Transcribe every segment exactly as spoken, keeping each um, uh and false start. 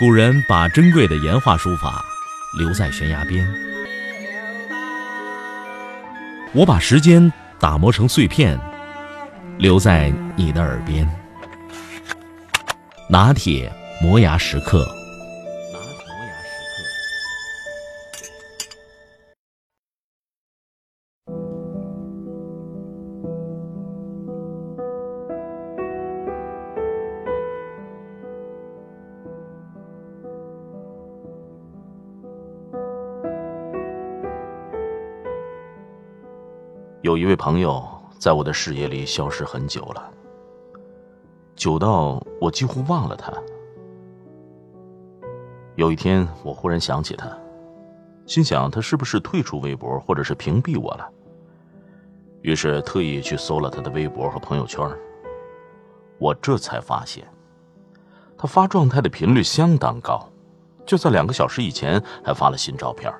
古人把珍贵的岩画书法留在悬崖边。我把时间打磨成碎片，留在你的耳边。拿铁磨牙时刻。有一位朋友在我的视野里消失很久了，久到我几乎忘了他。有一天我忽然想起他，心想他是不是退出微博或者是屏蔽我了，于是特意去搜了他的微博和朋友圈。我这才发现他发状态的频率相当高，就在两个小时以前还发了新照片，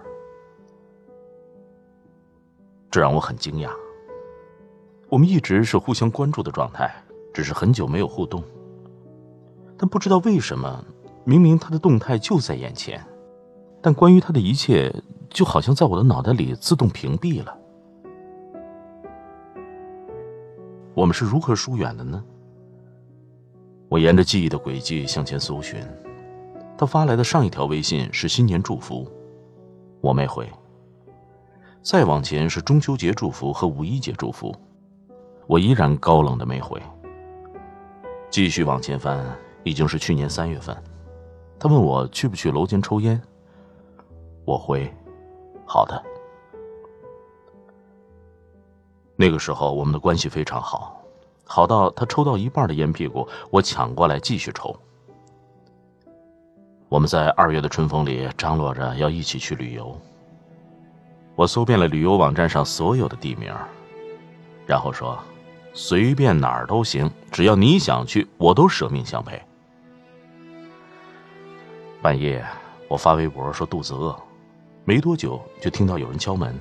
这让我很惊讶。我们一直是互相关注的状态，只是很久没有互动。但不知道为什么，明明他的动态就在眼前，但关于他的一切就好像在我的脑袋里自动屏蔽了。我们是如何疏远的呢？我沿着记忆的轨迹向前搜寻，他发来的上一条微信是新年祝福，我没回。再往前是中秋节祝福和五一节祝福，我依然高冷的没回。继续往前翻，已经是去年三月份，他问我去不去楼间抽烟，我回好的。那个时候我们的关系非常好，好到他抽到一半的烟屁股我抢过来继续抽。我们在二月的春风里张罗着要一起去旅游，我搜遍了旅游网站上所有的地名，然后说随便哪儿都行，只要你想去我都舍命相陪。半夜我发微博说肚子饿，没多久就听到有人敲门，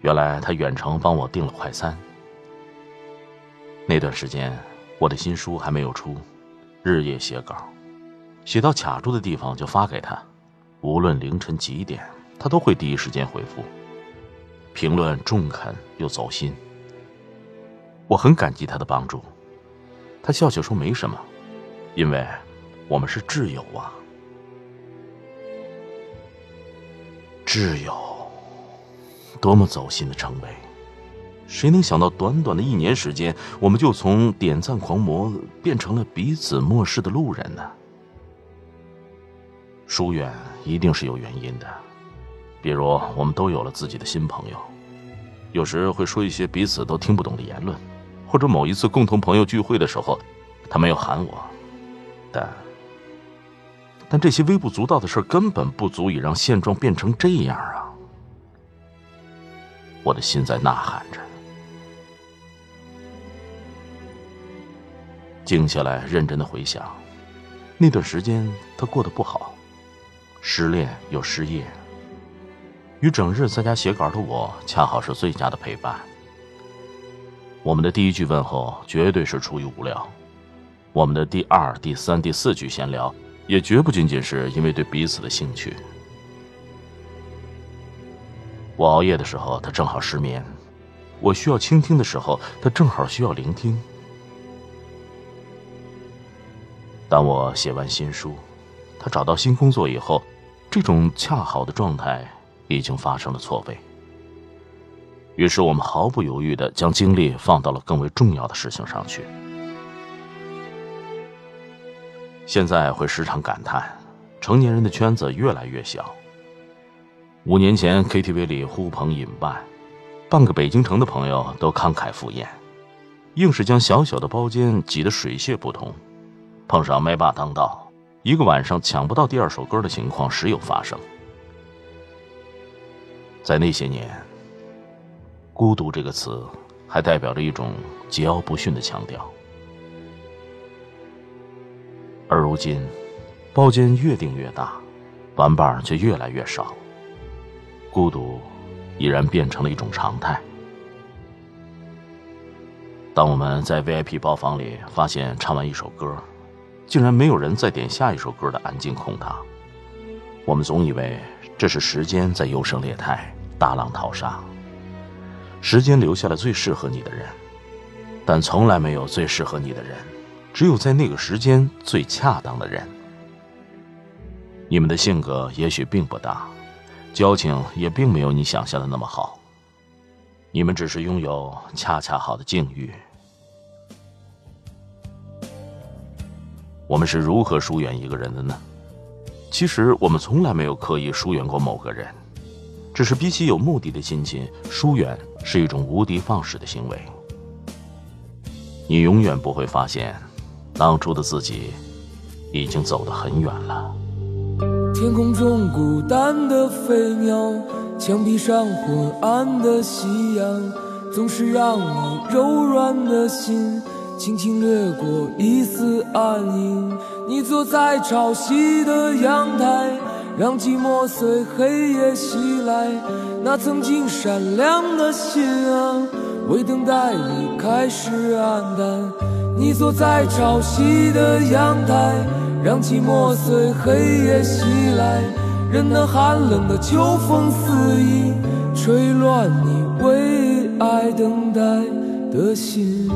原来他远程帮我订了快餐。那段时间我的新书还没有出，日夜写稿，写到卡住的地方就发给他，无论凌晨几点他都会第一时间回复，评论中肯又走心，我很感激他的帮助。他笑笑说没什么，因为我们是挚友啊。挚友，多么走心的称谓！谁能想到短短的一年时间，我们就从点赞狂魔变成了彼此漠视的路人呢？疏远一定是有原因的，比如我们都有了自己的新朋友，有时会说一些彼此都听不懂的言论，或者某一次共同朋友聚会的时候他没有喊我，但但这些微不足道的事根本不足以让现状变成这样啊。我的心在呐喊着。静下来认真的回想，那段时间他过得不好，失恋又失业，与整日在家写稿的我恰好是最佳的陪伴。我们的第一句问候绝对是出于无聊，我们的第二、第三、第四句闲聊也绝不仅仅是因为对彼此的兴趣。我熬夜的时候他正好失眠，我需要倾听的时候他正好需要聆听。当我写完新书，他找到新工作以后，这种恰好的状态已经发生了错位，于是我们毫不犹豫地将精力放到了更为重要的事情上去。现在会时常感叹，成年人的圈子越来越小。五年前 K T V 里呼朋引伴，半个北京城的朋友都慷慨赴宴，硬是将小小的包间挤得水泄不通。碰上麦霸当道，一个晚上抢不到第二首歌的情况时有发生。在那些年，孤独这个词还代表着一种桀骜不驯的强调，而如今包间越定越大，玩伴却越来越少，孤独已然变成了一种常态。当我们在 V I P 包房里发现唱完一首歌，竟然没有人再点下一首歌的安静空档。我们总以为这是时间在优胜劣汰，大浪淘沙，时间留下了最适合你的人，但从来没有最适合你的人，只有在那个时间最恰当的人。你们的性格也许并不大，交情也并没有你想象的那么好，你们只是拥有恰恰好的境遇。我们是如何疏远一个人的呢？其实我们从来没有刻意疏远过某个人，只是比起有目的的亲近，疏远是一种无的放矢的行为。你永远不会发现，当初的自己已经走得很远了。天空中孤单的飞鸟，墙壁上昏暗的夕阳，总是让你柔软的心轻轻掠过一丝暗影。你坐在潮汐的阳台，让寂寞随黑夜袭来，那曾经闪亮的心啊，为等待已开始黯淡。你坐在潮汐的阳台，让寂寞随黑夜袭来，任那寒冷的秋风肆意吹乱你为爱等待的心。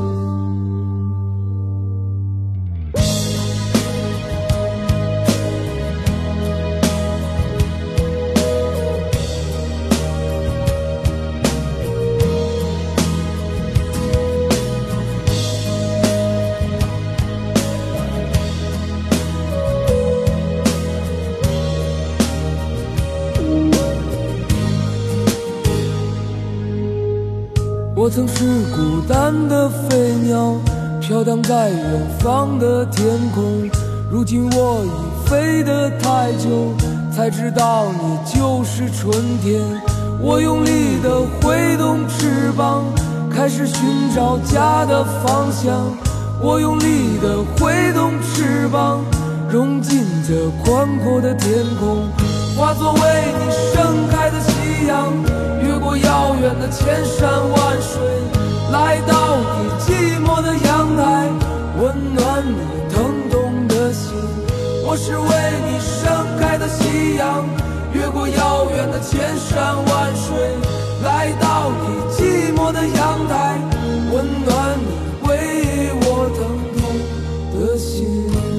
我曾是孤单的飞鸟，飘荡在远方的天空，如今我已飞得太久，才知道你就是春天。我用力地挥动翅膀，开始寻找家的方向。我用力地挥动翅膀，融进这宽阔的天空，化作为你盛开的夕阳，遥远的千山万水，来到你寂寞的阳台，温暖你疼痛的心。我是为你盛开的夕阳，越过遥远的千山万水，来到你寂寞的阳台，温暖你为我疼痛的心。